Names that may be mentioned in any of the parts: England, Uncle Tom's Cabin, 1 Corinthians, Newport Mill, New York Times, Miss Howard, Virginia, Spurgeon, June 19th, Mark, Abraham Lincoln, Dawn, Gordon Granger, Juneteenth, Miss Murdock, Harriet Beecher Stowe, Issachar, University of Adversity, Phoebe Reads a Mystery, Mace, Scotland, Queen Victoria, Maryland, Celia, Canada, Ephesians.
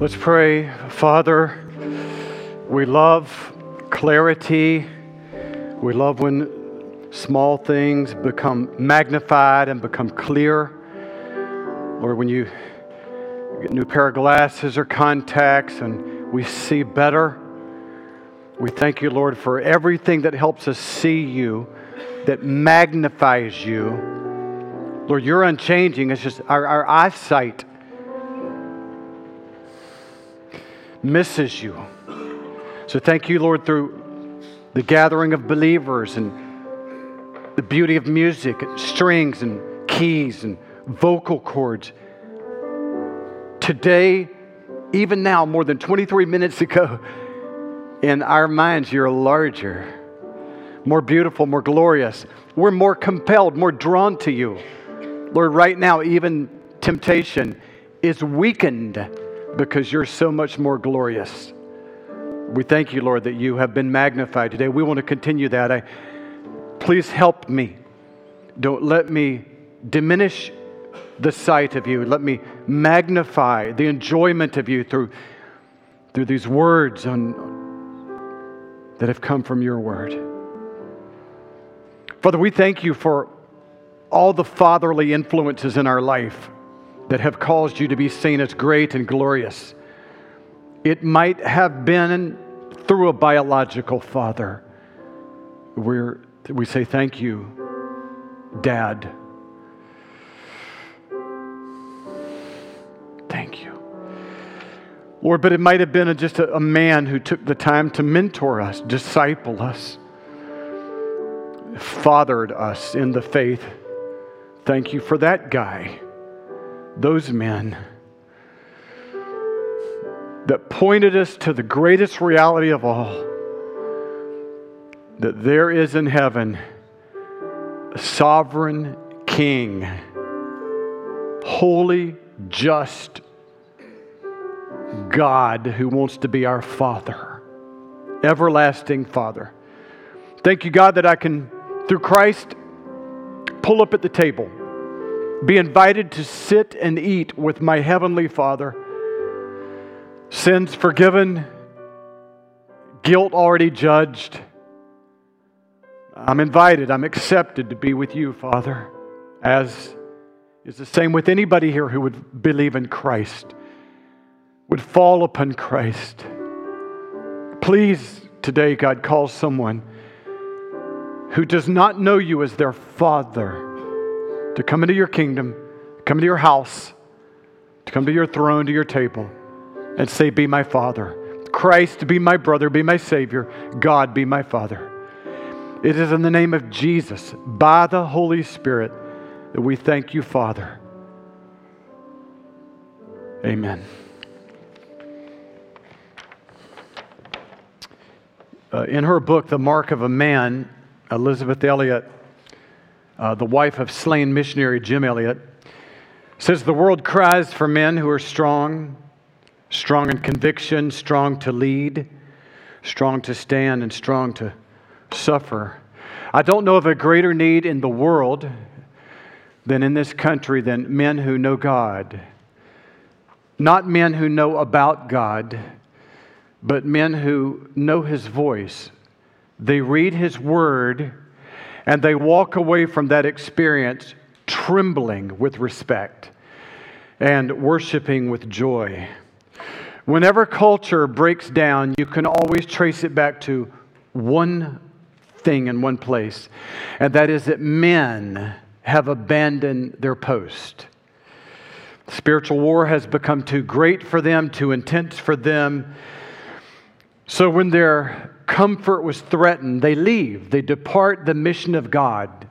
Let's pray. Father, we love clarity. We love when small things become magnified and become clear. Lord, when you get a new pair of glasses or contacts and we see better, we thank you, Lord, for everything that helps us see you, that magnifies you. Lord, you're unchanging. It's just our eyesight misses you. So thank you, Lord, through the gathering of believers and the beauty of music, and strings and keys and vocal cords. Today, even now, more than 23 minutes ago, in our minds, you're larger, more beautiful, more glorious. We're more compelled, more drawn to you. Lord, right now, even temptation is weakened because you're so much more glorious. We thank you, Lord, that you have been magnified today. We want to continue that. Please help me. Don't let me diminish the sight of you. Let me magnify the enjoyment of you through these words that have come from your word. Father, we thank you for all the fatherly influences in our life that have caused you to be seen as great and glorious. It might have been through a biological father. We say thank you, Dad. Thank you. Lord, but it might have been just a man who took the time to mentor us, disciple us, fathered us in the faith. Thank you for that guy, those men that pointed us to the greatest reality of all, that there is in heaven a sovereign King, holy, just God who wants to be our Father, everlasting Father. Thank you, God, that I can, through Christ, pull up at the table, be invited to sit and eat with my Heavenly Father. Sins forgiven, guilt already judged. I'm invited, I'm accepted to be with you, Father, as is the same with anybody here who would believe in Christ, would fall upon Christ. Please, today, God, call someone who does not know you as their Father to come into your kingdom, come to your house, to come to your throne, to your table, and say, be my Father. Christ, be my brother, be my Savior. God, be my Father. It is in the name of Jesus, by the Holy Spirit, that we thank you, Father. Amen. In her book, The Mark of a Man, Elizabeth Elliott, the wife of slain missionary Jim Elliott, says the world cries for men who are strong in conviction, strong to lead, strong to stand, and strong to suffer. I don't know of a greater need in the world than in this country than men who know God. Not men who know about God, but men who know His voice. They read His Word, and they walk away from that experience trembling with respect and worshiping with joy. Whenever culture breaks down, you can always trace it back to one thing in one place, and that is that men have abandoned their post. Spiritual war has become too great for them, too intense for them. So when their comfort was threatened, they leave. They depart the mission of God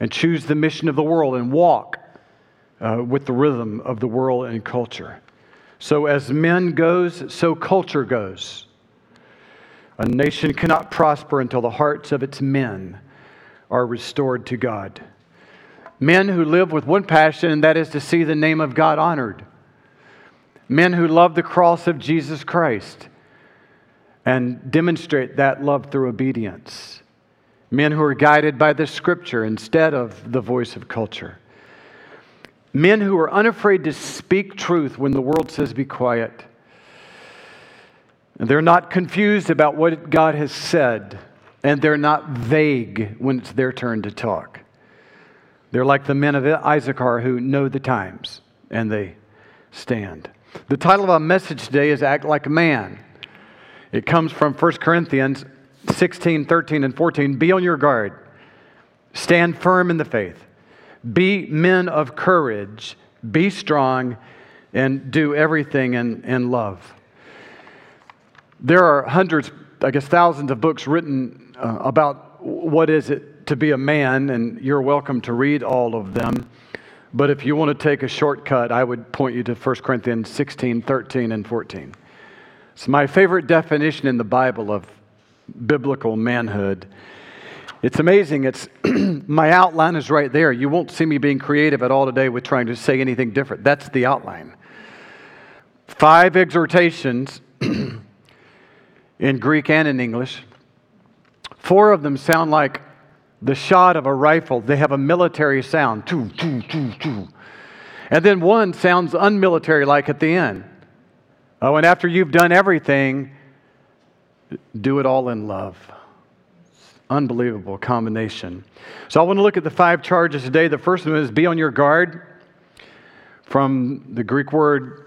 and choose the mission of the world and walk with the rhythm of the world and culture. So as men goes, so culture goes. A nation cannot prosper until the hearts of its men are restored to God. Men who live with one passion, and that is to see the name of God honored. Men who love the cross of Jesus Christ and demonstrate that love through obedience. Men who are guided by the Scripture instead of the voice of culture. Men who are unafraid to speak truth when the world says be quiet. They're not confused about what God has said, and they're not vague when it's their turn to talk. They're like the men of Issachar who know the times, and they stand. The title of our message today is Act Like a Man. It comes from 1 Corinthians 16, 13, and 14. Be on your guard. Stand firm in the faith. Be men of courage. Be strong, and do everything in love. There are hundreds, I guess thousands of books written about what is it to be a man, and you're welcome to read all of them. But if you want to take a shortcut, I would point you to 1 Corinthians 16, 13, and 14. It's my favorite definition in the Bible of biblical manhood. It's amazing. It's my outline is right there. You won't see me being creative at all today with trying to say anything different. That's the outline. 5 exhortations in Greek and in English. 4 of them sound like the shot of a rifle. They have a military sound. Two, two, two, two. And then one sounds unmilitary like at the end. Oh, and after you've done everything, do it all in love. Unbelievable combination. So I want to look at the 5 charges today. The first one is be on your guard. From the Greek word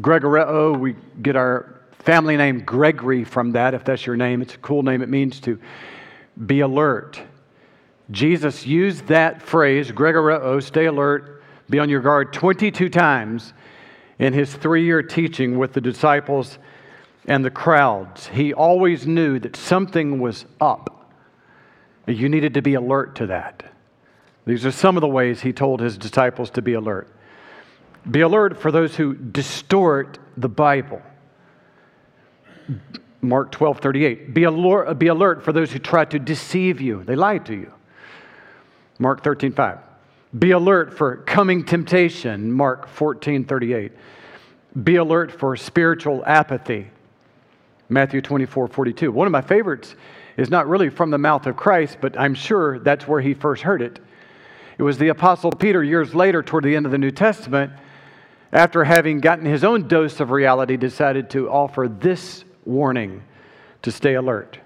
Gregoreo, we get our family name Gregory from that. If that's your name, it's a cool name. It means to be alert. Jesus used that phrase, Gregoreo, stay alert, be on your guard, 22 times in his 3-year teaching with the disciples and the crowds. He always knew that something was up. You needed to be alert to that. These are some of the ways he told his disciples to be alert. Be alert for those who distort the Bible. Mark 12:38. Be alert for those who try to deceive you. They lie to you. Mark 13:5. Be alert for coming temptation. Mark 14:38. Be alert for spiritual apathy. Matthew 24:42. One of my favorites is not really from the mouth of Christ, but I'm sure that's where he first heard it. It was the Apostle Peter years later toward the end of the New Testament, after having gotten his own dose of reality, decided to offer this warning to stay alert.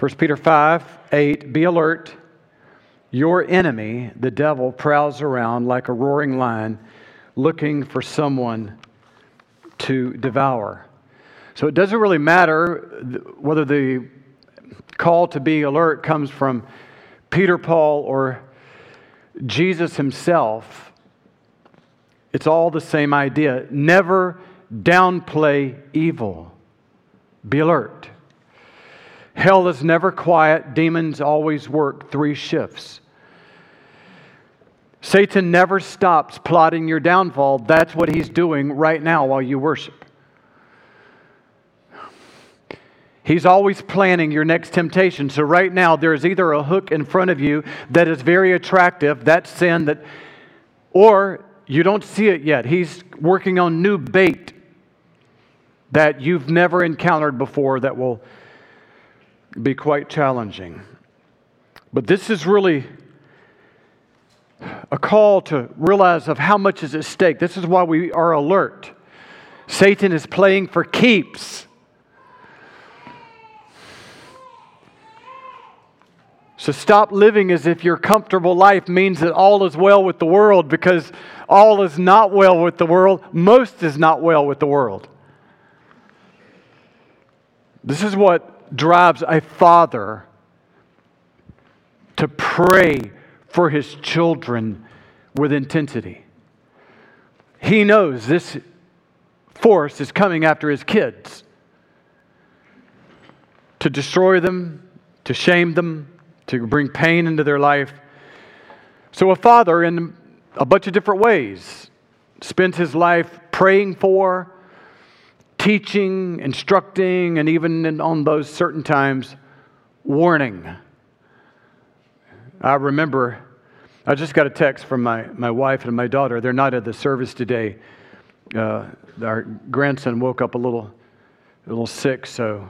1 Peter 5:8, be alert. Your enemy, the devil, prowls around like a roaring lion looking for someone to devour. So it doesn't really matter whether the call to be alert comes from Peter, Paul, or Jesus himself. It's all the same idea. Never downplay evil. Be alert. Hell is never quiet. Demons always work 3 shifts. Satan never stops plotting your downfall. That's what he's doing right now while you worship. He's always planning your next temptation. So right now there is either a hook in front of you that is very attractive, that sin, that, or you don't see it yet. He's working on new bait that you've never encountered before that will be quite challenging. But this is really a call to realize of how much is at stake. This is why we are alert. Satan is playing for keeps. So stop living as if your comfortable life means that all is well with the world, because all is not well with the world. Most is not well with the world. This is what drives a father to pray for his children with intensity. He knows this force is coming after his kids to destroy them, to shame them, to bring pain into their life. So a father, in a bunch of different ways, spends his life praying for, teaching, instructing, and even on those certain times, warning. I remember, I just got a text from my wife and my daughter. They're not at the service today. Our grandson woke up a little sick, so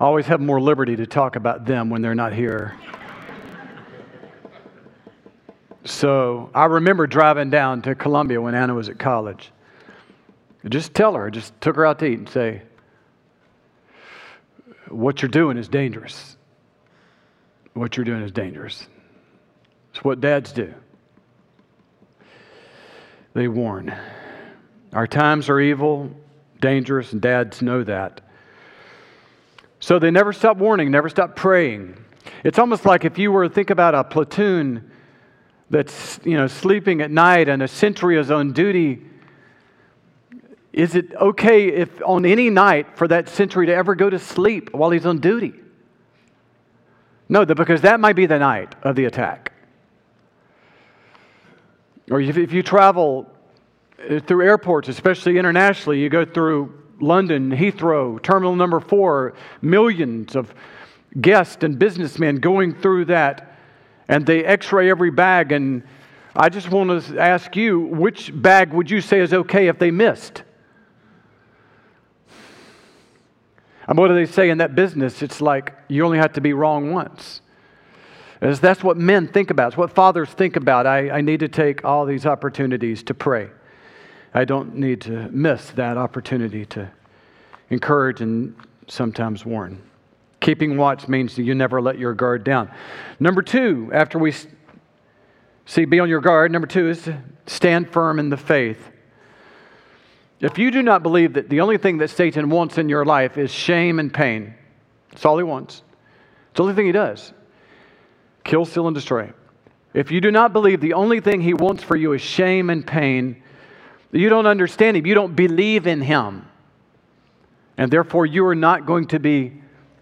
I always have more liberty to talk about them when they're not here. So I remember driving down to Columbia when Anna was at college. Just tell her, just took her out to eat and say, what you're doing is dangerous. What you're doing is dangerous. It's what dads do. They warn. Our times are evil, dangerous, and dads know that. So they never stop warning, never stop praying. It's almost like if you were to think about a platoon that's, sleeping at night and a sentry is on duty. Is it okay if on any night for that sentry to ever go to sleep while he's on duty? No, because that might be the night of the attack. Or if you travel through airports, especially internationally, you go through London, Heathrow, Terminal Number 4, millions of guests and businessmen going through that, and they x-ray every bag, and I just want to ask you, which bag would you say is okay if they missed? And what do they say in that business? It's like you only have to be wrong once. As that's what men think about. It's what fathers think about. I need to take all these opportunities to pray. I don't need to miss that opportunity to encourage and sometimes warn. Keeping watch means that you never let your guard down. Number two, after we see, be on your guard. Number two is to stand firm in the faith. If you do not believe that the only thing that Satan wants in your life is shame and pain, that's all he wants. It's the only thing he does. Kill, steal, and destroy. If you do not believe the only thing he wants for you is shame and pain, you don't understand him. You don't believe in him. And therefore, you are not going to be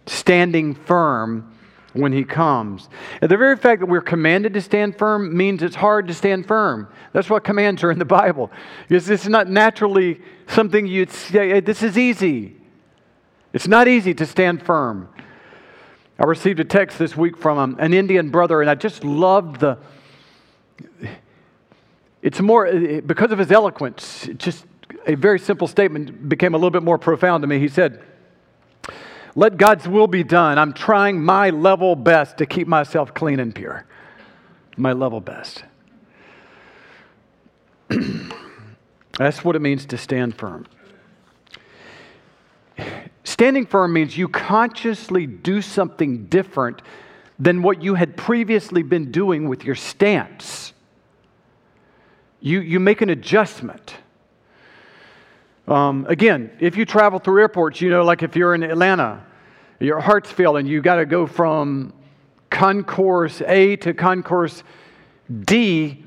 standing firm when he comes. And the very fact that we're commanded to stand firm means it's hard to stand firm. That's what commands are in the Bible. It's not naturally something you'd say, hey, this is easy. It's not easy to stand firm. I received a text this week from an Indian brother, and I just loved because of his eloquence, just a very simple statement became a little bit more profound to me. He said, "Let God's will be done. I'm trying my level best to keep myself clean and pure." My level best. That's what it means to stand firm. Standing firm means you consciously do something different than what you had previously been doing with your stance. You make an adjustment. Again, if you travel through airports, like if you're in Atlanta, your heart's failing, you got to go from concourse A to concourse D,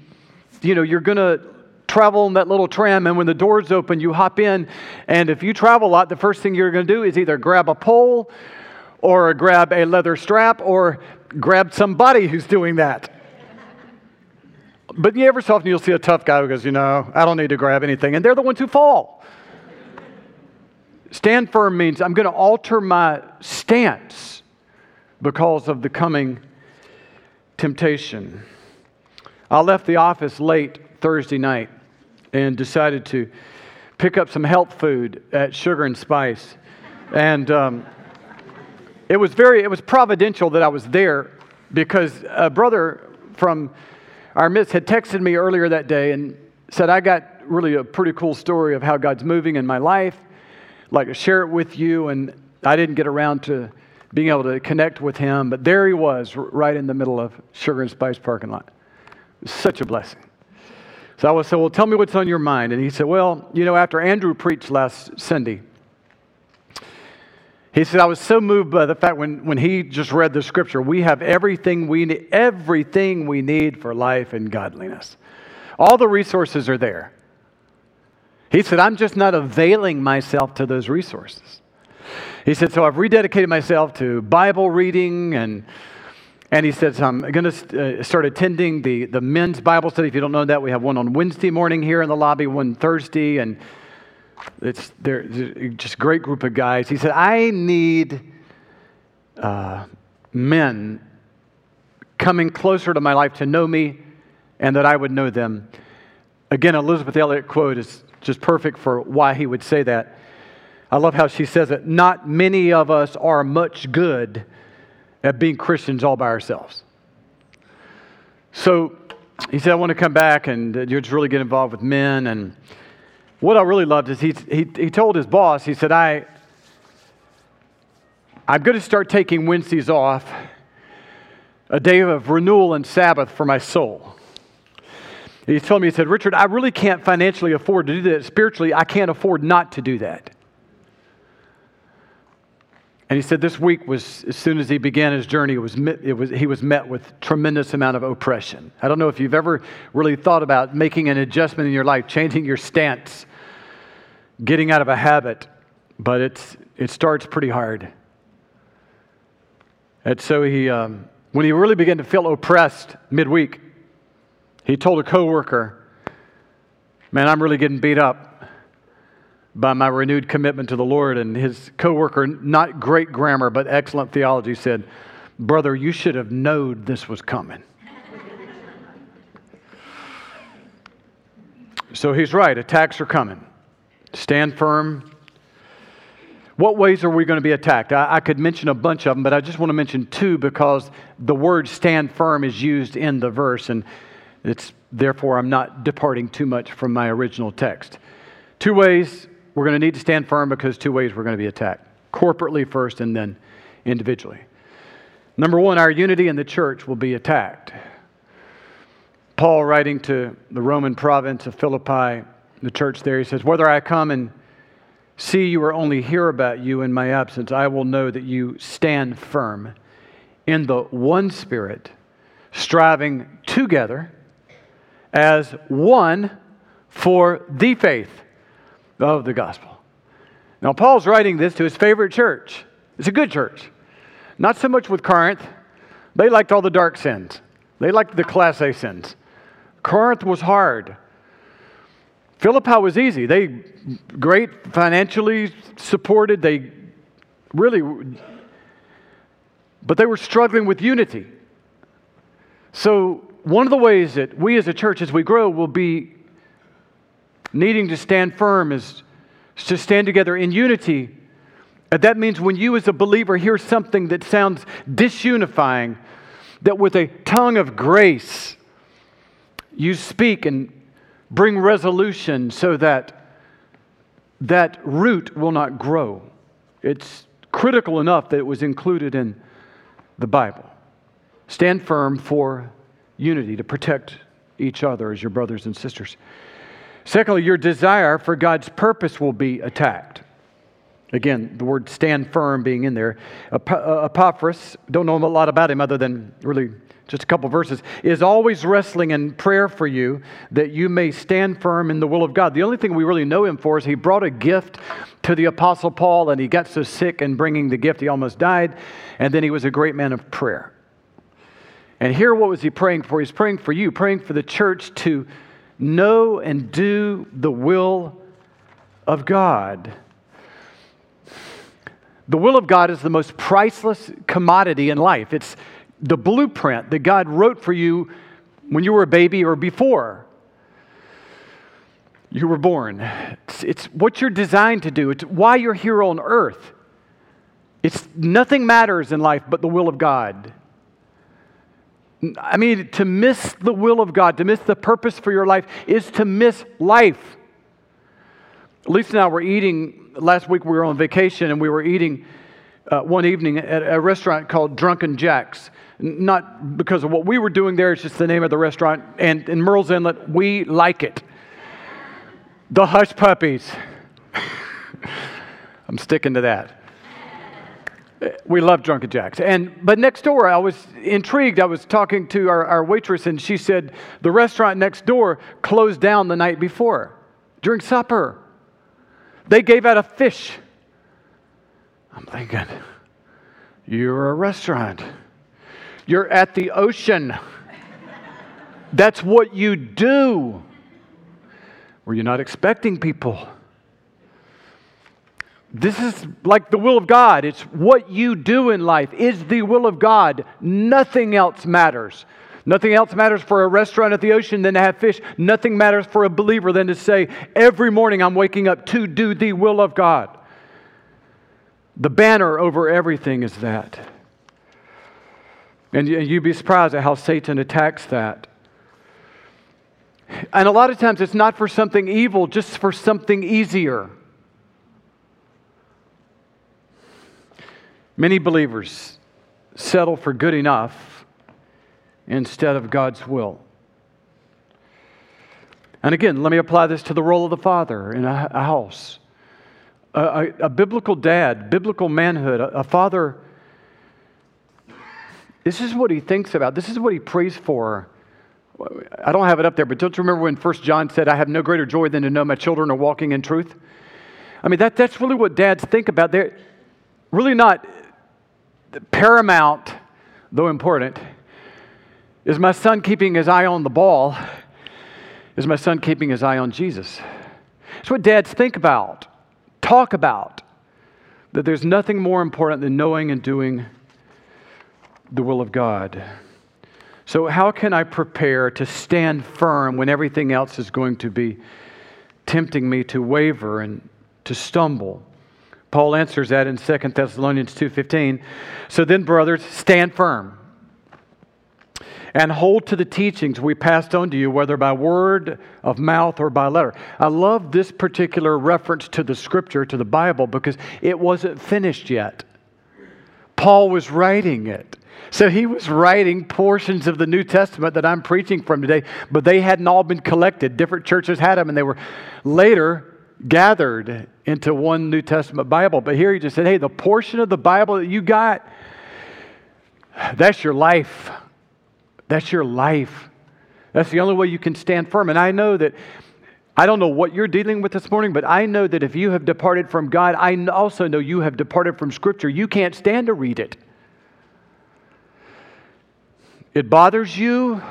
you're going to travel in that little tram, and when the doors open, you hop in, and if you travel a lot, the first thing you're going to do is either grab a pole or grab a leather strap or grab somebody who's doing that. But you ever so often you'll see a tough guy who goes, I don't need to grab anything, and they're the ones who fall. Stand firm means I'm going to alter my stance because of the coming temptation. I left the office late Thursday night and decided to pick up some health food at Sugar and Spice, and it was providential that I was there because a brother from our midst had texted me earlier that day and said, I got really a pretty cool story of how God's moving in my life. Like to share it with you, and I didn't get around to being able to connect with him, but there he was right in the middle of Sugar and Spice parking lot. It was such a blessing. So I said, well, tell me what's on your mind. And he said, well, after Andrew preached last Sunday, he said, I was so moved by the fact when he just read the scripture, we have everything we need for life and godliness. All the resources are there. He said, I'm just not availing myself to those resources. He said, so I've rededicated myself to Bible reading, and he said, so I'm going to start attending the men's Bible study. If you don't know that, we have one on Wednesday morning here in the lobby, one Thursday, and they're just a great group of guys. He said, I need men coming closer to my life to know me and that I would know them. Again, Elizabeth Elliott quote is just perfect for why he would say that. I love how she says it. Not many of us are much good at being Christians all by ourselves. So he said, I want to come back and you're really get involved with men. And what I really loved is he told his boss, he said, I'm going to start taking Wednesdays off, a day of renewal and Sabbath for my soul. He told me, he said, Richard, I really can't financially afford to do that. Spiritually, I can't afford not to do that. And he said this week was, as soon as he began his journey, he was met with a tremendous amount of oppression. I don't know if you've ever really thought about making an adjustment in your life, changing your stance, getting out of a habit, but it starts pretty hard. And so he, when he really began to feel oppressed midweek, he told a coworker, man, I'm really getting beat up by my renewed commitment to the Lord. And his coworker, not great grammar, but excellent theology, said, brother, you should have known this was coming. So he's right. Attacks are coming. Stand firm. What ways are we going to be attacked? I could mention a bunch of them, but I just want to mention two because the word stand firm is used in the verse, and it's therefore I'm not departing too much from my original text. Two ways we're going to need to stand firm because two ways we're going to be attacked. Corporately first and then individually. Number one, our unity in the church will be attacked. Paul, writing to the Roman province of Philippi, the church there, he says, whether I come and see you or only hear about you in my absence, I will know that you stand firm in the one Spirit, striving together as one for the faith of the gospel. Now, Paul's writing this to his favorite church. It's a good church. Not so much with Corinth. They liked all the dark sins. They liked the class A sins. Corinth was hard. Philippi was easy. They great financially supported. They really, but they were struggling with unity. So one of the ways that we as a church, as we grow, will be needing to stand firm is to stand together in unity. And that means when you as a believer hear something that sounds disunifying, that with a tongue of grace, you speak and bring resolution so that that root will not grow. It's critical enough that it was included in the Bible. Stand firm for unity, to protect each other as your brothers and sisters. Secondly, your desire for God's purpose will be attacked. Again, the word stand firm being in there. Epaphras, don't know a lot about him other than really just a couple verses, is always wrestling in prayer for you that you may stand firm in the will of God. The only thing we really know him for is he brought a gift to the Apostle Paul and he got so sick in bringing the gift he almost died, and then he was a great man of prayer. And here, what was he praying for? He's praying for you, praying for the church to know and do the will of God. The will of God is the most priceless commodity in life. It's the blueprint that God wrote for you when you were a baby or before you were born. It's what you're designed to do. It's why you're here on earth. It's nothing matters in life but the will of God. I mean, to miss the will of God, to miss the purpose for your life is to miss life. Lisa and I were eating, last week we were on vacation and we were eating one evening at a restaurant called Drunken Jack's. Not because of what we were doing there, it's just the name of the restaurant. And in Merle's Inlet, we like it. The Hush Puppies. I'm sticking to that. We love Drunken Jacks. But next door, I was intrigued. I was talking to our waitress, and she said the restaurant next door closed down the night before during supper. They gave out a fish. I'm thinking, you're a restaurant. You're at the ocean. That's what you do. Were you not expecting people? This is like the will of God. It's what you do in life is the will of God. Nothing else matters. Nothing else matters for a restaurant at the ocean than to have fish. Nothing matters for a believer than to say, every morning I'm waking up to do the will of God. The banner over everything is that. And you'd be surprised at how Satan attacks that. And a lot of times it's not for something evil, just for something easier. Many believers settle for good enough instead of God's will. And again, let me apply this to the role of the father in a house. A biblical dad, biblical manhood, a father, this is what he thinks about. This is what he prays for. I don't have it up there, but don't you remember when 1 John said, I have no greater joy than to know my children are walking in truth? I mean, that's really what dads think about. They're really not paramount, though important. Is my son keeping his eye on the ball? Is my son keeping his eye on Jesus? That's what dads think about, talk about, that there's nothing more important than knowing and doing the will of God. So how can I prepare to stand firm when everything else is going to be tempting me to waver and to stumble? Paul answers that in 2 Thessalonians 2:15. So then, brothers, stand firm and hold to the teachings we passed on to you, whether by word of mouth or by letter. I love this particular reference to the Scripture, to the Bible, because it wasn't finished yet. Paul was writing it. So he was writing portions of the New Testament that I'm preaching from today, but they hadn't all been collected. Different churches had them, and they were later gathered into one New Testament Bible. But here he just said, hey, the portion of the Bible that you got, that's your life. That's your life. That's the only way you can stand firm. And I know that, I don't know what you're dealing with this morning, but I know that if you have departed from God, I also know you have departed from Scripture. You can't stand to read it. It bothers you.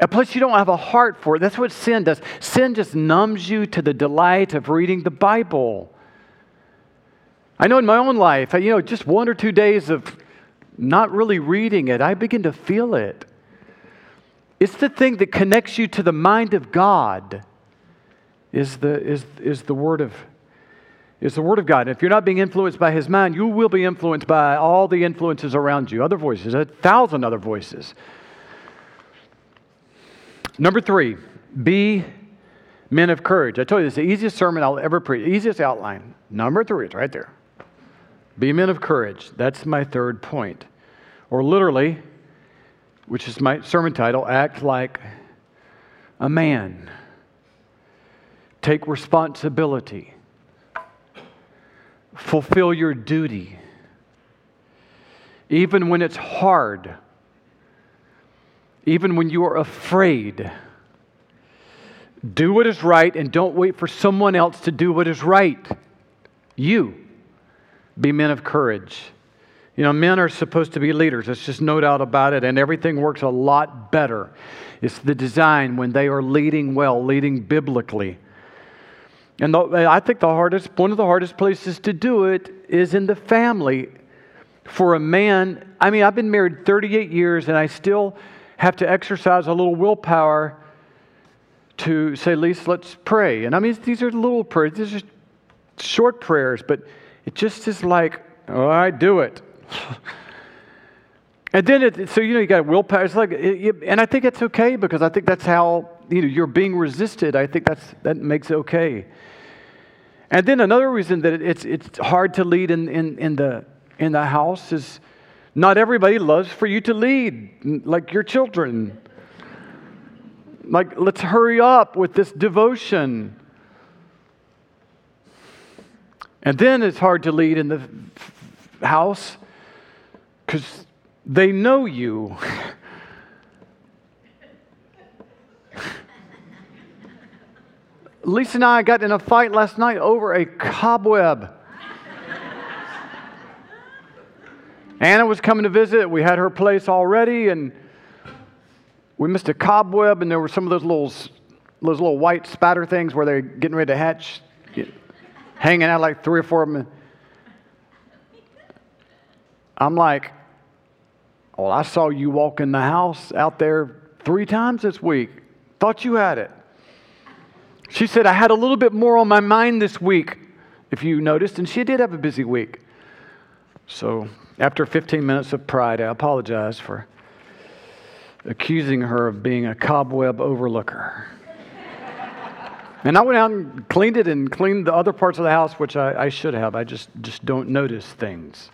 And plus, you don't have a heart for it. That's what sin does. Sin just numbs you to the delight of reading the Bible. I know in my own life, you know, just 1 or 2 days of not really reading it, I begin to feel it. It's the thing that connects you to the mind of God, is the Word of God. And if you're not being influenced by His mind, you will be influenced by all the influences around you, other voices, 1,000 other voices. Number 3, be men of courage. I told you, this is the easiest sermon I'll ever preach, easiest outline. Number 3, it's right there. Be men of courage. That's my third point. Or literally, which is my sermon title, act like a man. Take responsibility. Fulfill your duty, even when it's hard, even when you are afraid. Do what is right and don't wait for someone else to do what is right. You be men of courage. You know, men are supposed to be leaders. There's just no doubt about it, and everything works a lot better. It's the design when they are leading well, leading biblically. And I think one of the hardest places to do it is in the family. For a man, I mean, I've been married 38 years, and I still have to exercise a little willpower to say, Lisa, let's pray. And I mean, these are little prayers. These are short prayers, but it just is like, all right, do it. And then, you got willpower. It's like, and I think it's okay because I think that's how, you know, you're being resisted. I think that makes it okay. And then another reason that it's hard to lead in the house is not everybody loves for you to lead, like your children. Like, let's hurry up with this devotion. And then it's hard to lead in the house because they know you. Lisa and I got in a fight last night over a cobweb. Anna was coming to visit. We had her place already, and we missed a cobweb, and there were some of those little white spatter things where they're getting ready to hatch, hanging out like 3 or 4 of them. I'm like, well, I saw you walk in the house out there 3 times this week. Thought you had it. She said, I had a little bit more on my mind this week, if you noticed, and she did have a busy week. So after 15 minutes of pride, I apologize for accusing her of being a cobweb overlooker. And I went out and cleaned it and cleaned the other parts of the house, which I should have. I just don't notice things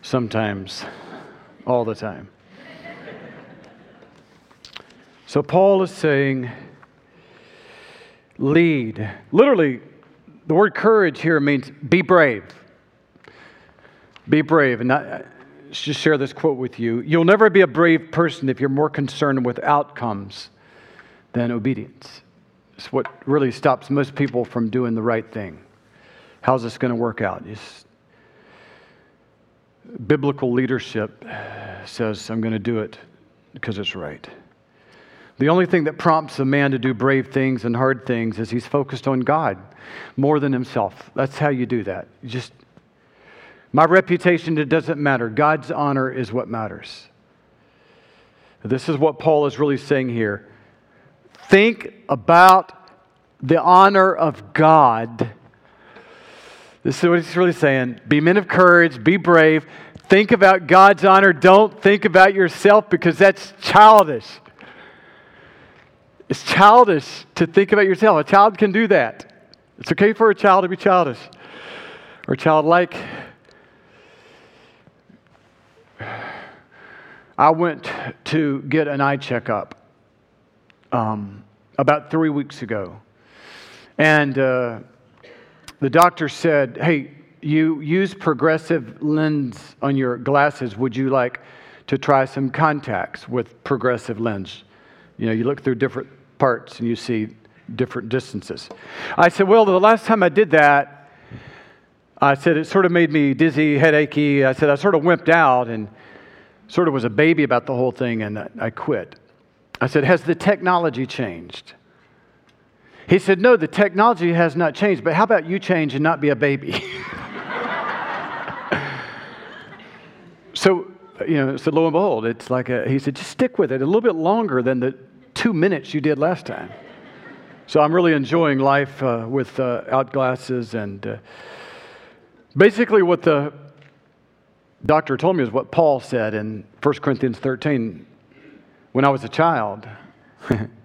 sometimes, all the time. So Paul is saying, lead. Literally, the word courage here means be brave. Be brave. And I just share this quote with you. You'll never be a brave person if you're more concerned with outcomes than obedience. It's what really stops most people from doing the right thing. How's this going to work out? It's biblical leadership says, I'm going to do it because it's right. The only thing that prompts a man to do brave things and hard things is he's focused on God more than himself. That's how you do that. You just, my reputation, it doesn't matter. God's honor is what matters. This is what Paul is really saying here. Think about the honor of God. This is what he's really saying. Be men of courage. Be brave. Think about God's honor. Don't think about yourself, because that's childish. It's childish to think about yourself. A child can do that. It's okay for a child to be childish or childlike. I went to get an eye checkup about 3 weeks ago. And the doctor said, hey, you use progressive lens on your glasses. Would you like to try some contacts with progressive lens? You know, you look through different parts and you see different distances. I said, well, the last time I did that, I said, it sort of made me dizzy, headachy. I said, I sort of wimped out and sort of was a baby about the whole thing, and I quit. I said, has the technology changed? He said, no, the technology has not changed, but how about you change and not be a baby? So, you know, so lo and behold, it's like he said, just stick with it a little bit longer than the 2 minutes you did last time. So I'm really enjoying life without glasses. And basically what the doctor told me is what Paul said in 1 Corinthians 13. When I was a child,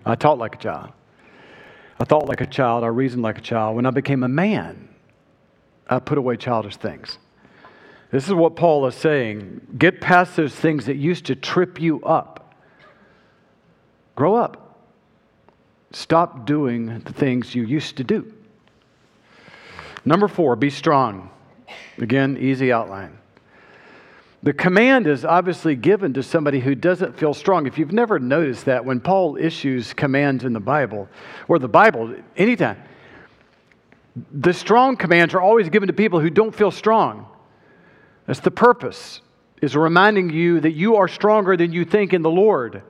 I taught like a child. I thought like a child. I reasoned like a child. When I became a man, I put away childish things. This is what Paul is saying. Get past those things that used to trip you up. Grow up. Stop doing the things you used to do. Number 4, be strong. Again, easy outline. The command is obviously given to somebody who doesn't feel strong. If you've never noticed that, when Paul issues commands in the Bible, or the Bible, anytime, the strong commands are always given to people who don't feel strong. That's the purpose, is reminding you that you are stronger than you think in the Lord.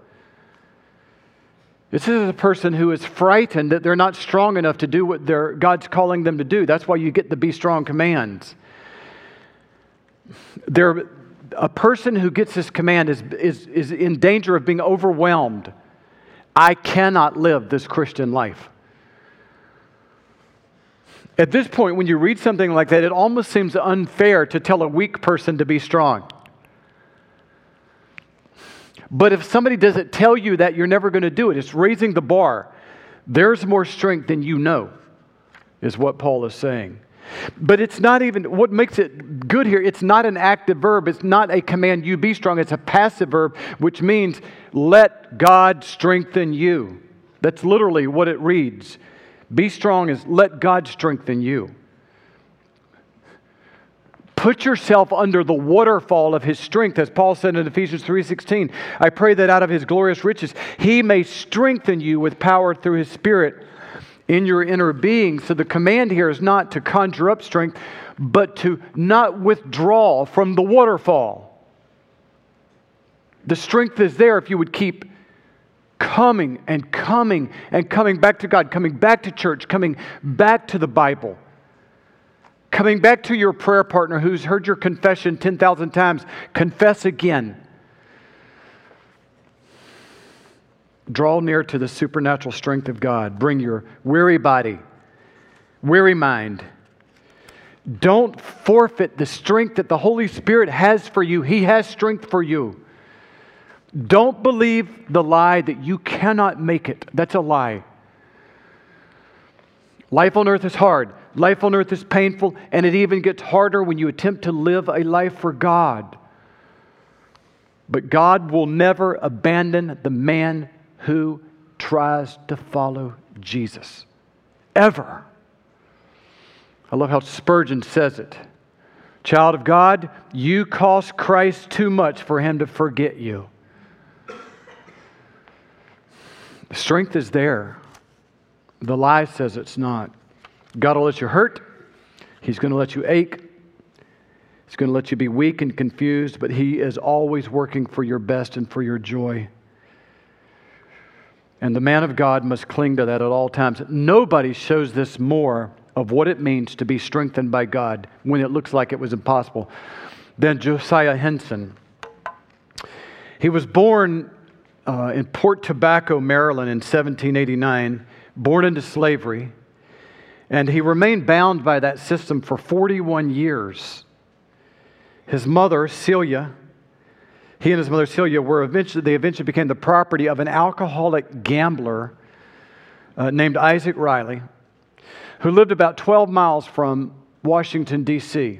This is a person who is frightened that they're not strong enough to do what God's calling them to do. That's why you get the be strong commands. A person who gets this command is in danger of being overwhelmed. I cannot live this Christian life. At this point, when you read something like that, it almost seems unfair to tell a weak person to be strong. But if somebody doesn't tell you that, you're never going to do it. It's raising the bar. There's more strength than you know, is what Paul is saying. But it's not even, what makes it good here, it's not an active verb. It's not a command, you be strong. It's a passive verb, which means let God strengthen you. That's literally what it reads. Be strong is let God strengthen you. Put yourself under the waterfall of His strength, as Paul said in Ephesians 3:16. I pray that out of His glorious riches, He may strengthen you with power through His Spirit in your inner being. So the command here is not to conjure up strength, but to not withdraw from the waterfall. The strength is there if you would keep coming and coming and coming back to God, coming back to church, coming back to the Bible, coming back to your prayer partner who's heard your confession 10,000 times. Confess again. Draw near to the supernatural strength of God. Bring your weary body, weary mind. Don't forfeit the strength that the Holy Spirit has for you. He has strength for you. Don't believe the lie that you cannot make it. That's a lie. Life on earth is hard. Life on earth is painful, and it even gets harder when you attempt to live a life for God. But God will never abandon the man who tries to follow Jesus. Ever. I love how Spurgeon says it. Child of God, you cost Christ too much for Him to forget you. The strength is there. The lie says it's not. God will let you hurt. He's going to let you ache. He's going to let you be weak and confused, but He is always working for your best and for your joy. And the man of God must cling to that at all times. Nobody shows this more of what it means to be strengthened by God when it looks like it was impossible than Josiah Henson. He was born in Port Tobacco, Maryland in 1789, born into slavery, and he remained bound by that system for 41 years. He and his mother Celia were eventually became the property of an alcoholic gambler named Isaac Riley, who lived about 12 miles from Washington, D.C.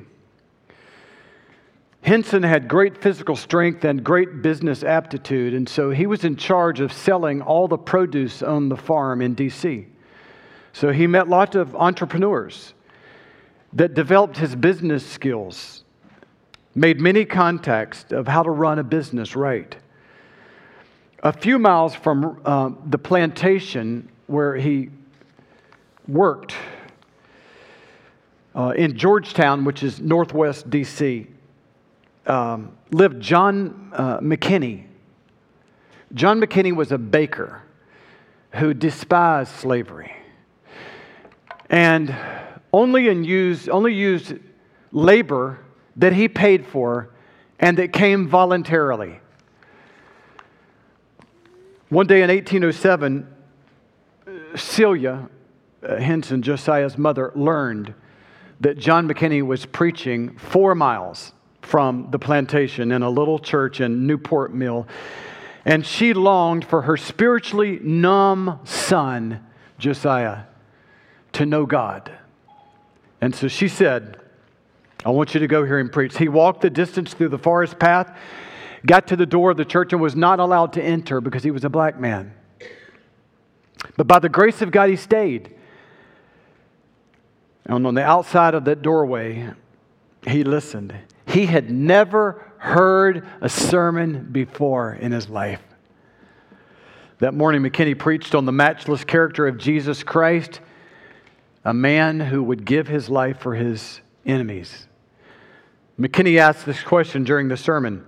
Henson had great physical strength and great business aptitude, and so he was in charge of selling all the produce on the farm in D.C. So he met lots of entrepreneurs that developed his business skills, made many contacts of how to run a business right. A few miles from the plantation where he worked in Georgetown, which is northwest D.C., lived John McKinney. John McKinney was a baker who despised slavery and only used labor that he paid for and that came voluntarily. One day in 1807, Celia Henson, Josiah's mother, learned that John McKinney was preaching 4 miles from the plantation in a little church in Newport Mill, and she longed for her spiritually numb son, Josiah, to know God. And so she said, I want you to go here and preach. He walked the distance through the forest path, got to the door of the church, and was not allowed to enter because he was a black man. But by the grace of God, he stayed. And on the outside of that doorway, he listened. He had never heard a sermon before in his life. That morning, McKinney preached on the matchless character of Jesus Christ, a man who would give his life for his enemies. McKinney asked this question during the sermon: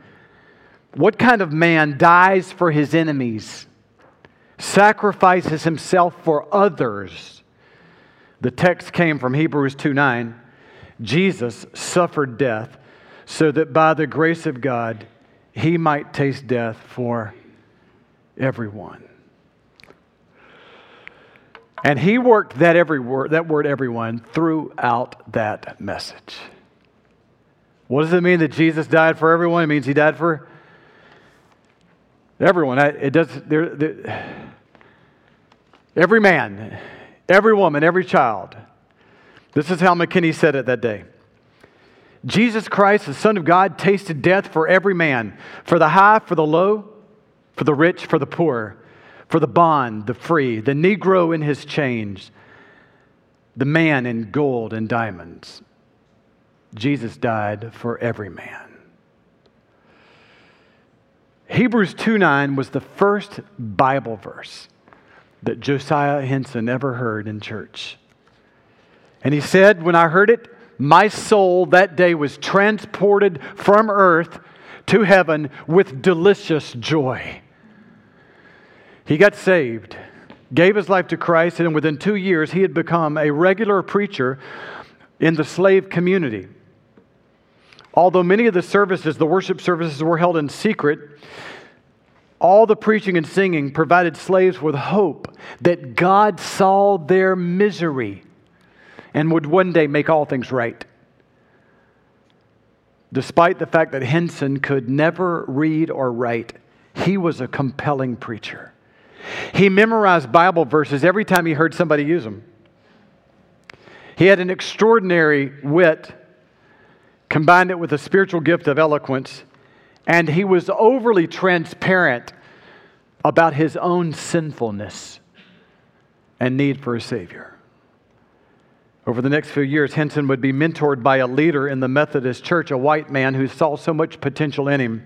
what kind of man dies for his enemies, sacrifices himself for others? The text came from Hebrews 2:9. Jesus suffered death so that by the grace of God, He might taste death for everyone. And He worked that word everyone throughout that message. What does it mean that Jesus died for everyone? It means He died for everyone. Every man, every woman, every child. This is how McKinney said it that day. Jesus Christ, the Son of God, tasted death for every man, for the high, for the low, for the rich, for the poor, for the bond, the free, the Negro in his chains, the man in gold and diamonds. Jesus died for every man. Hebrews 2:9 was the first Bible verse that Josiah Henson ever heard in church. And he said, when I heard it, my soul that day was transported from earth to heaven with delicious joy. He got saved, gave his life to Christ, and within 2 years he had become a regular preacher in the slave community. Although many of the worship services were held in secret, all the preaching and singing provided slaves with hope that God saw their misery and would one day make all things right. Despite the fact that Henson could never read or write, He was a compelling preacher. He memorized Bible verses every time he heard somebody use them. He had an extraordinary wit, combined it with a spiritual gift of eloquence, and he was overly transparent about his own sinfulness and need for a Savior. Over the next few years, Henson would be mentored by a leader in the Methodist Church, a white man who saw so much potential in him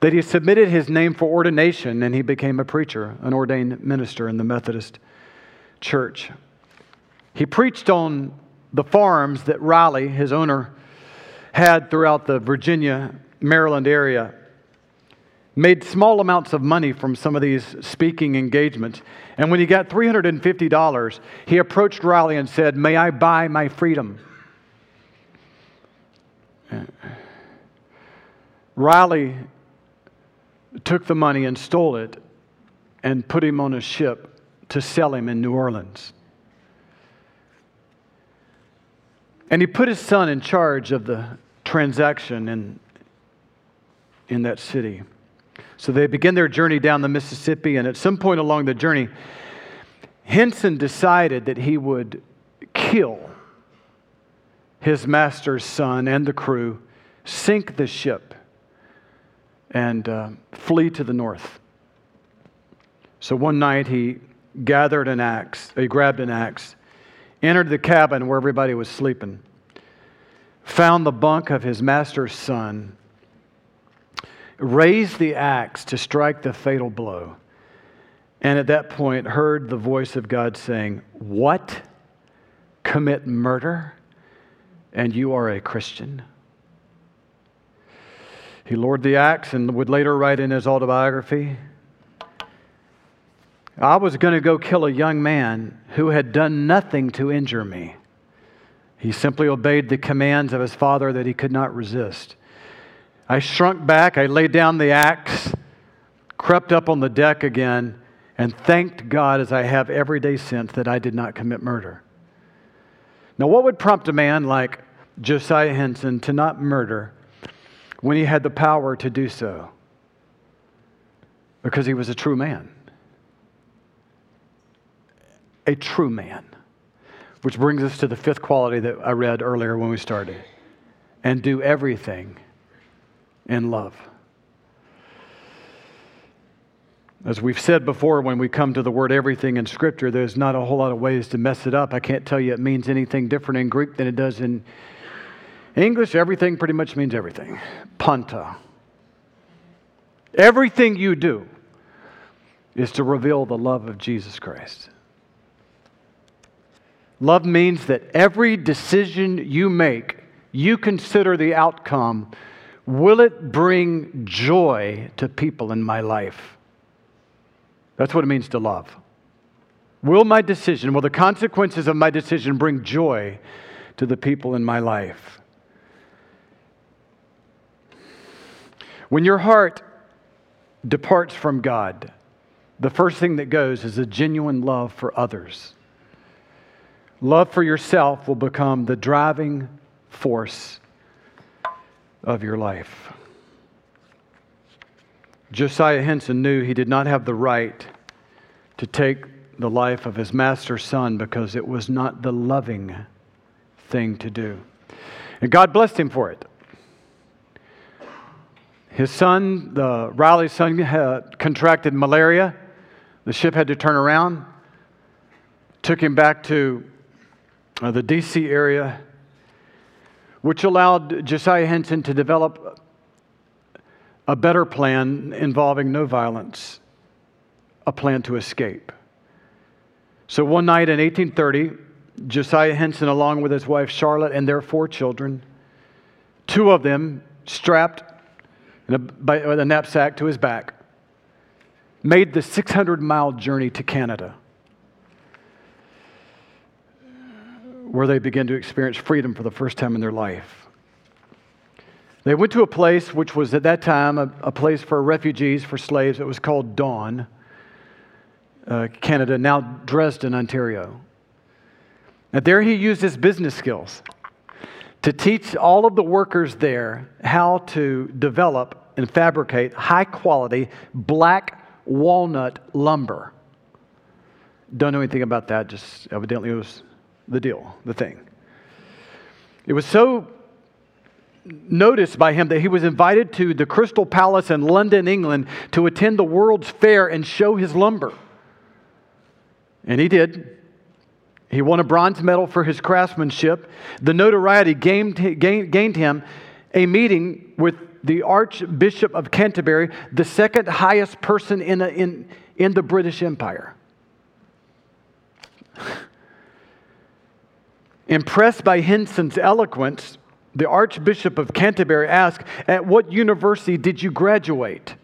that he submitted his name for ordination, and he became a preacher, an ordained minister in the Methodist Church. He preached on the farms that Riley, his owner, had throughout the Virginia, Maryland area, made small amounts of money from some of these speaking engagements. And when he got $350, he approached Riley and said, "May I buy my freedom?" Riley took the money and stole it and put him on a ship to sell him in New Orleans. And he put his son in charge of the transaction in that city. So they begin their journey down the Mississippi, and at some point along the journey, Henson decided that he would kill his master's son and the crew, sink the ship, and flee to the north. So one night he grabbed an axe, entered the cabin where everybody was sleeping, found the bunk of his master's son, raised the axe to strike the fatal blow, and at that point heard the voice of God saying, "What? Commit murder? And you are a Christian?" He lowered the axe and would later write in his autobiography, "I was going to go kill a young man who had done nothing to injure me. He simply obeyed the commands of his father that he could not resist. I shrunk back, I laid down the axe, crept up on the deck again, and thanked God as I have every day since that I did not commit murder." Now, what would prompt a man like Josiah Henson to not murder when he had the power to do so? Because he was a true man. A true man. Which brings us to the fifth quality that I read earlier when we started. And do everything in love. As we've said before, when we come to the word everything in Scripture, there's not a whole lot of ways to mess it up. I can't tell you it means anything different in Greek than it does in English. Everything pretty much means everything. Panta. Everything you do is to reveal the love of Jesus Christ. Love means that every decision you make, you consider the outcome. Will it bring joy to people in my life? That's what it means to love. Will the consequences of my decision bring joy to the people in my life? When your heart departs from God, the first thing that goes is a genuine love for others. Love for yourself will become the driving force of your life. Josiah Henson knew he did not have the right to take the life of his master's son because it was not the loving thing to do. And God blessed him for it. His son, Riley's son, had contracted malaria. The ship had to turn around. Took him back to the D.C. area, which allowed Josiah Henson to develop a better plan involving no violence, a plan to escape. So one night in 1830, Josiah Henson, along with his wife Charlotte and their 4 children, 2 of them strapped with a knapsack to his back, made the 600-mile journey to Canada, where they began to experience freedom for the first time in their life. They went to a place which was at that time a place for refugees, for slaves. It was called Dawn, Canada, now Dresden, Ontario. And there he used his business skills to teach all of the workers there how to develop and fabricate high-quality black walnut lumber. Don't know anything about that, just evidently it was the deal, the thing. It was so noticed by him that he was invited to the Crystal Palace in London, England, to attend the World's Fair and show his lumber. And he did. He won a bronze medal for his craftsmanship. The notoriety gained him a meeting with the Archbishop of Canterbury, the second highest person in the British Empire. Impressed by Henson's eloquence, the Archbishop of Canterbury asked, "At what university did you graduate?"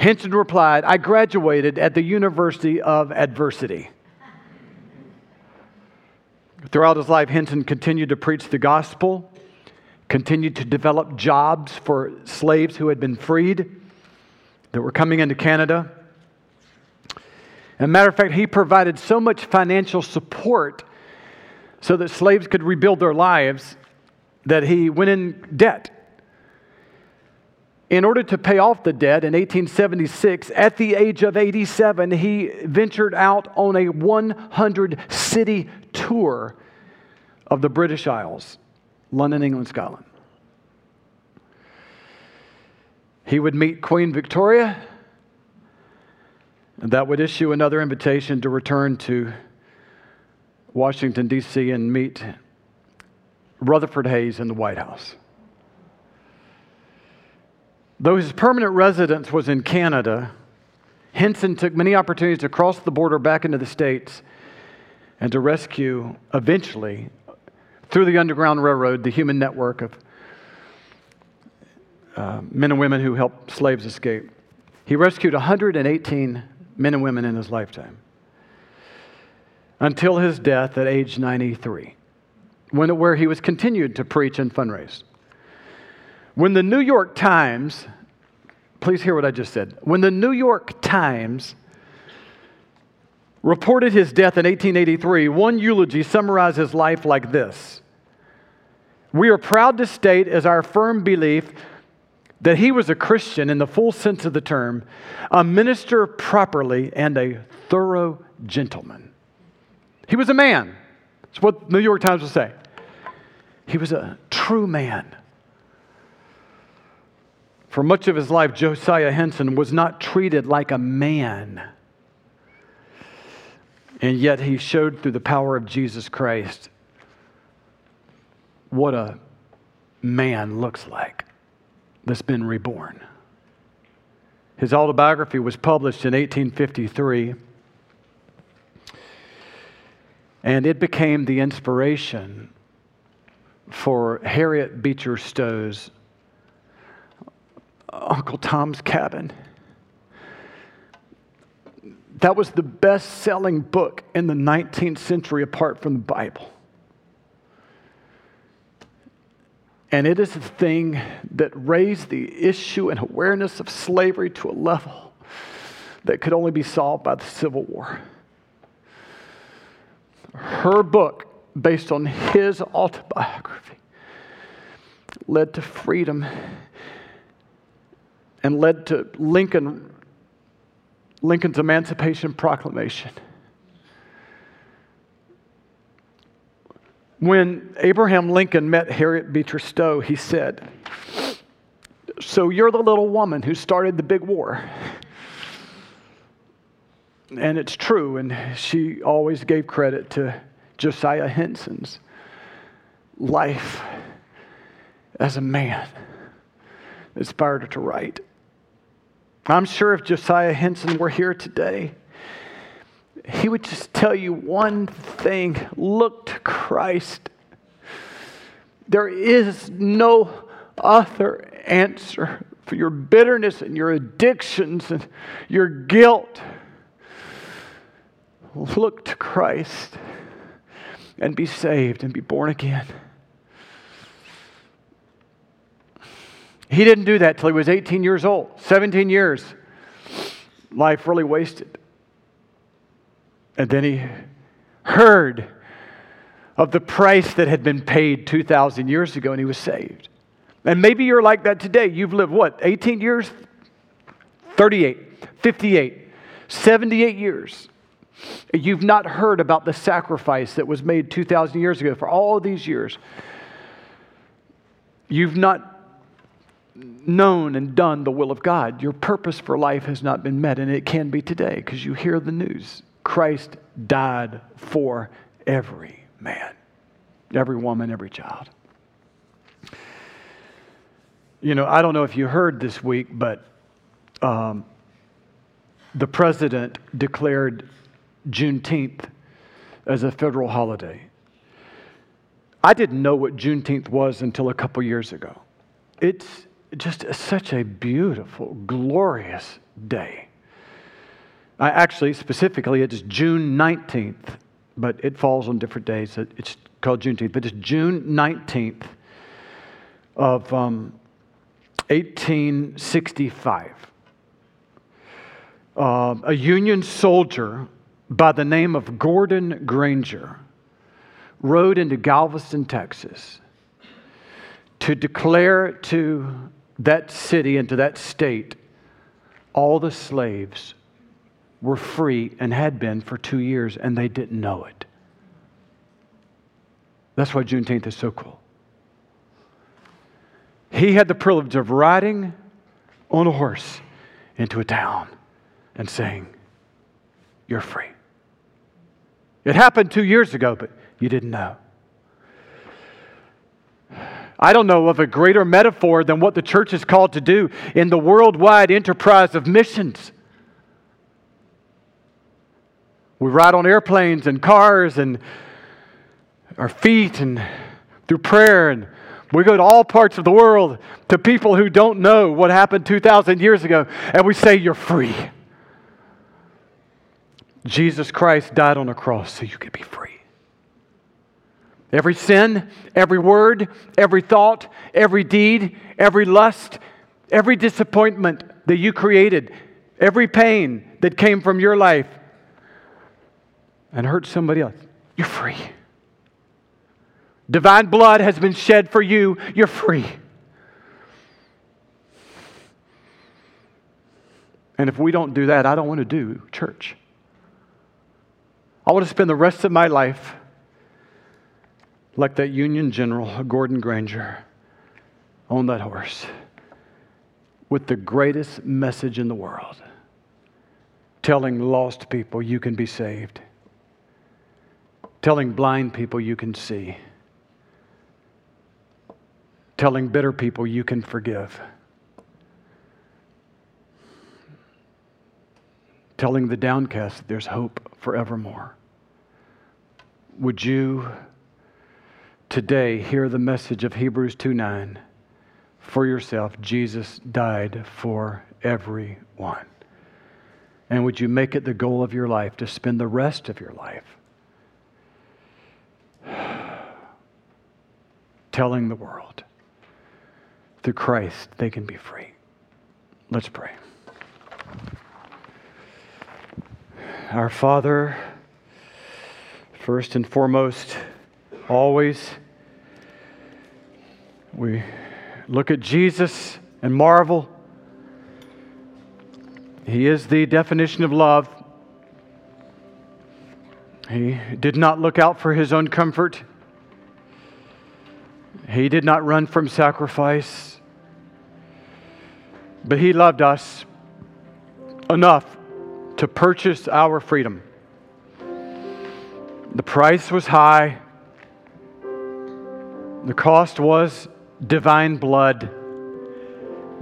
Henson replied, "I graduated at the University of Adversity." Throughout his life, Henson continued to preach the gospel, continued to develop jobs for slaves who had been freed that were coming into Canada. As a matter of fact, he provided so much financial support so that slaves could rebuild their lives that he went in debt. In order to pay off the debt in 1876, at the age of 87, he ventured out on a 100-city tour of the British Isles, London, England, Scotland. He would meet Queen Victoria, and that would issue another invitation to return to Washington, D.C., and meet Rutherford Hayes in the White House. Though his permanent residence was in Canada, Henson took many opportunities to cross the border back into the States and to rescue, eventually, through the Underground Railroad, the human network of men and women who helped slaves escape. He rescued 118 men and women in his lifetime until his death at age 93, where he was continued to preach and fundraise. When the New York Times, please hear what I just said. When the New York Times reported his death in 1883, one eulogy summarized his life like this: "We are proud to state as our firm belief that he was a Christian in the full sense of the term, a minister properly, and a thorough gentleman." He was a man. That's what the New York Times would say. He was a true man. For much of his life, Josiah Henson was not treated like a man. And yet he showed through the power of Jesus Christ what a man looks like that's been reborn. His autobiography was published in 1853, and it became the inspiration for Harriet Beecher Stowe's Uncle Tom's Cabin. That was the best-selling book in the 19th century apart from the Bible. And it is the thing that raised the issue and awareness of slavery to a level that could only be solved by the Civil War. Her book, based on his autobiography, led to freedom and led to Lincoln's Emancipation Proclamation. When Abraham Lincoln met Harriet Beecher Stowe, he said, "So you're the little woman who started the big war." And it's true, and she always gave credit to Josiah Henson's life as a man that inspired her to write. I'm sure if Josiah Henson were here today, he would just tell you one thing: look to Christ. There is no other answer for your bitterness and your addictions and your guilt. Look to Christ and be saved and be born again. He didn't do that till he was 18 years old. 17 years. Life really wasted. And then he heard of the price that had been paid 2,000 years ago, and he was saved. And maybe you're like that today. You've lived, what, 18 years? 38, 58, 78 years. You've not heard about the sacrifice that was made 2,000 years ago for all of these years. You've not known and done the will of God. Your purpose for life has not been met, and it can be today because you hear the news. Christ died for every man, every woman, every child. You know, I don't know if you heard this week, but the president declared Juneteenth as a federal holiday. I didn't know what Juneteenth was until a couple years ago. It's just such a beautiful, glorious day. I actually, specifically, it's June 19th, but it falls on different days. It's called Juneteenth, but it's June 19th of 1865. A Union soldier by the name of Gordon Granger rode into Galveston, Texas, to declare to that city and to that state all the slaves were free and had been for 2 years, and they didn't know it. That's why Juneteenth is so cool. He had the privilege of riding on a horse into a town and saying, "You're free." It happened 2 years ago, but you didn't know. I don't know of a greater metaphor than what the church is called to do in the worldwide enterprise of missions. We ride on airplanes and cars and our feet and through prayer, and we go to all parts of the world to people who don't know what happened 2,000 years ago, and we say, "You're free. Jesus Christ died on a cross so you could be free." Every sin, every word, every thought, every deed, every lust, every disappointment that you created, every pain that came from your life and hurt somebody else, you're free. Divine blood has been shed for you, you're free. And if we don't do that, I don't want to do church. I want to spend the rest of my life like that Union General, Gordon Granger, on that horse with the greatest message in the world, telling lost people you can be saved, telling blind people you can see, telling bitter people you can forgive, telling the downcast there's hope forevermore. Would you today hear the message of Hebrews 2:9 for yourself? Jesus died for everyone. And would you make it the goal of your life to spend the rest of your life telling the world through Christ they can be free? Let's pray. Our Father, first and foremost, always, we look at Jesus and marvel. He is the definition of love. He did not look out for his own comfort. He did not run from sacrifice. But he loved us enough to purchase our freedom. The price was high. The cost was divine blood.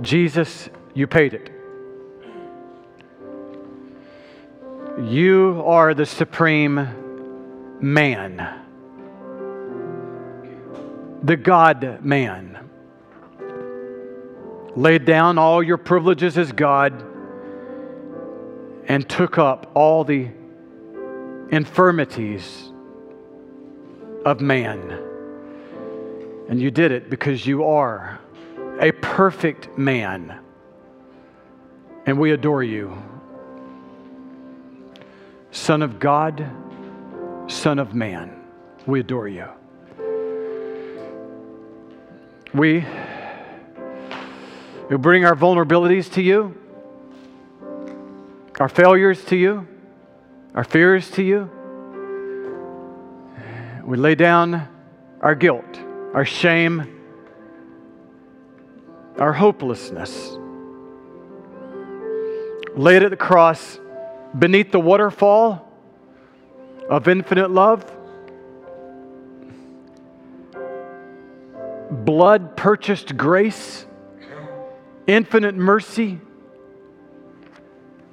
Jesus, you paid it. You are the supreme man, the God-man. Laid down all your privileges as God and took up all the infirmities of man. And you did it because you are a perfect man. And we adore you. Son of God, Son of Man, we adore you. We He'll bring our vulnerabilities to you, our failures to you, our fears to you. We lay down our guilt, our shame, our hopelessness. Lay it at the cross beneath the waterfall of infinite love. Blood-purchased grace, infinite mercy.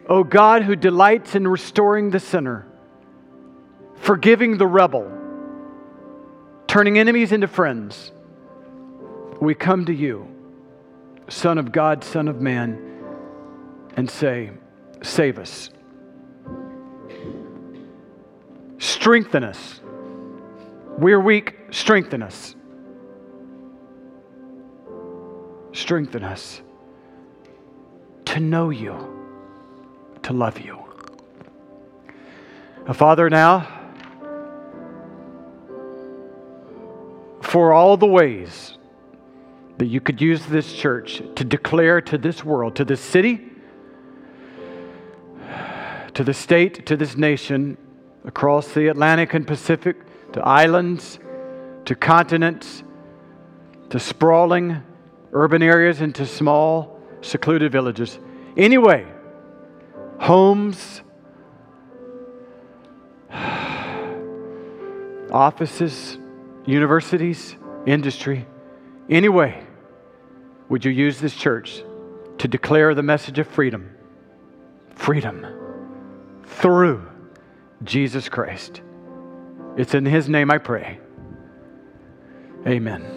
O God, who delights in restoring the sinner, forgiving the rebel, turning enemies into friends, we come to you, Son of God, Son of Man, and say, save us. Strengthen us. We're weak, strengthen us. Strengthen us to know you, to love you. Father, now, for all the ways that you could use this church to declare to this world, to this city, to the state, to this nation, across the Atlantic and Pacific, to islands, to continents, to sprawling urban areas, into small, secluded villages. Anyway, homes, offices, universities, industry. Anyway, would you use this church to declare the message of freedom? Freedom through Jesus Christ. It's in His name I pray. Amen.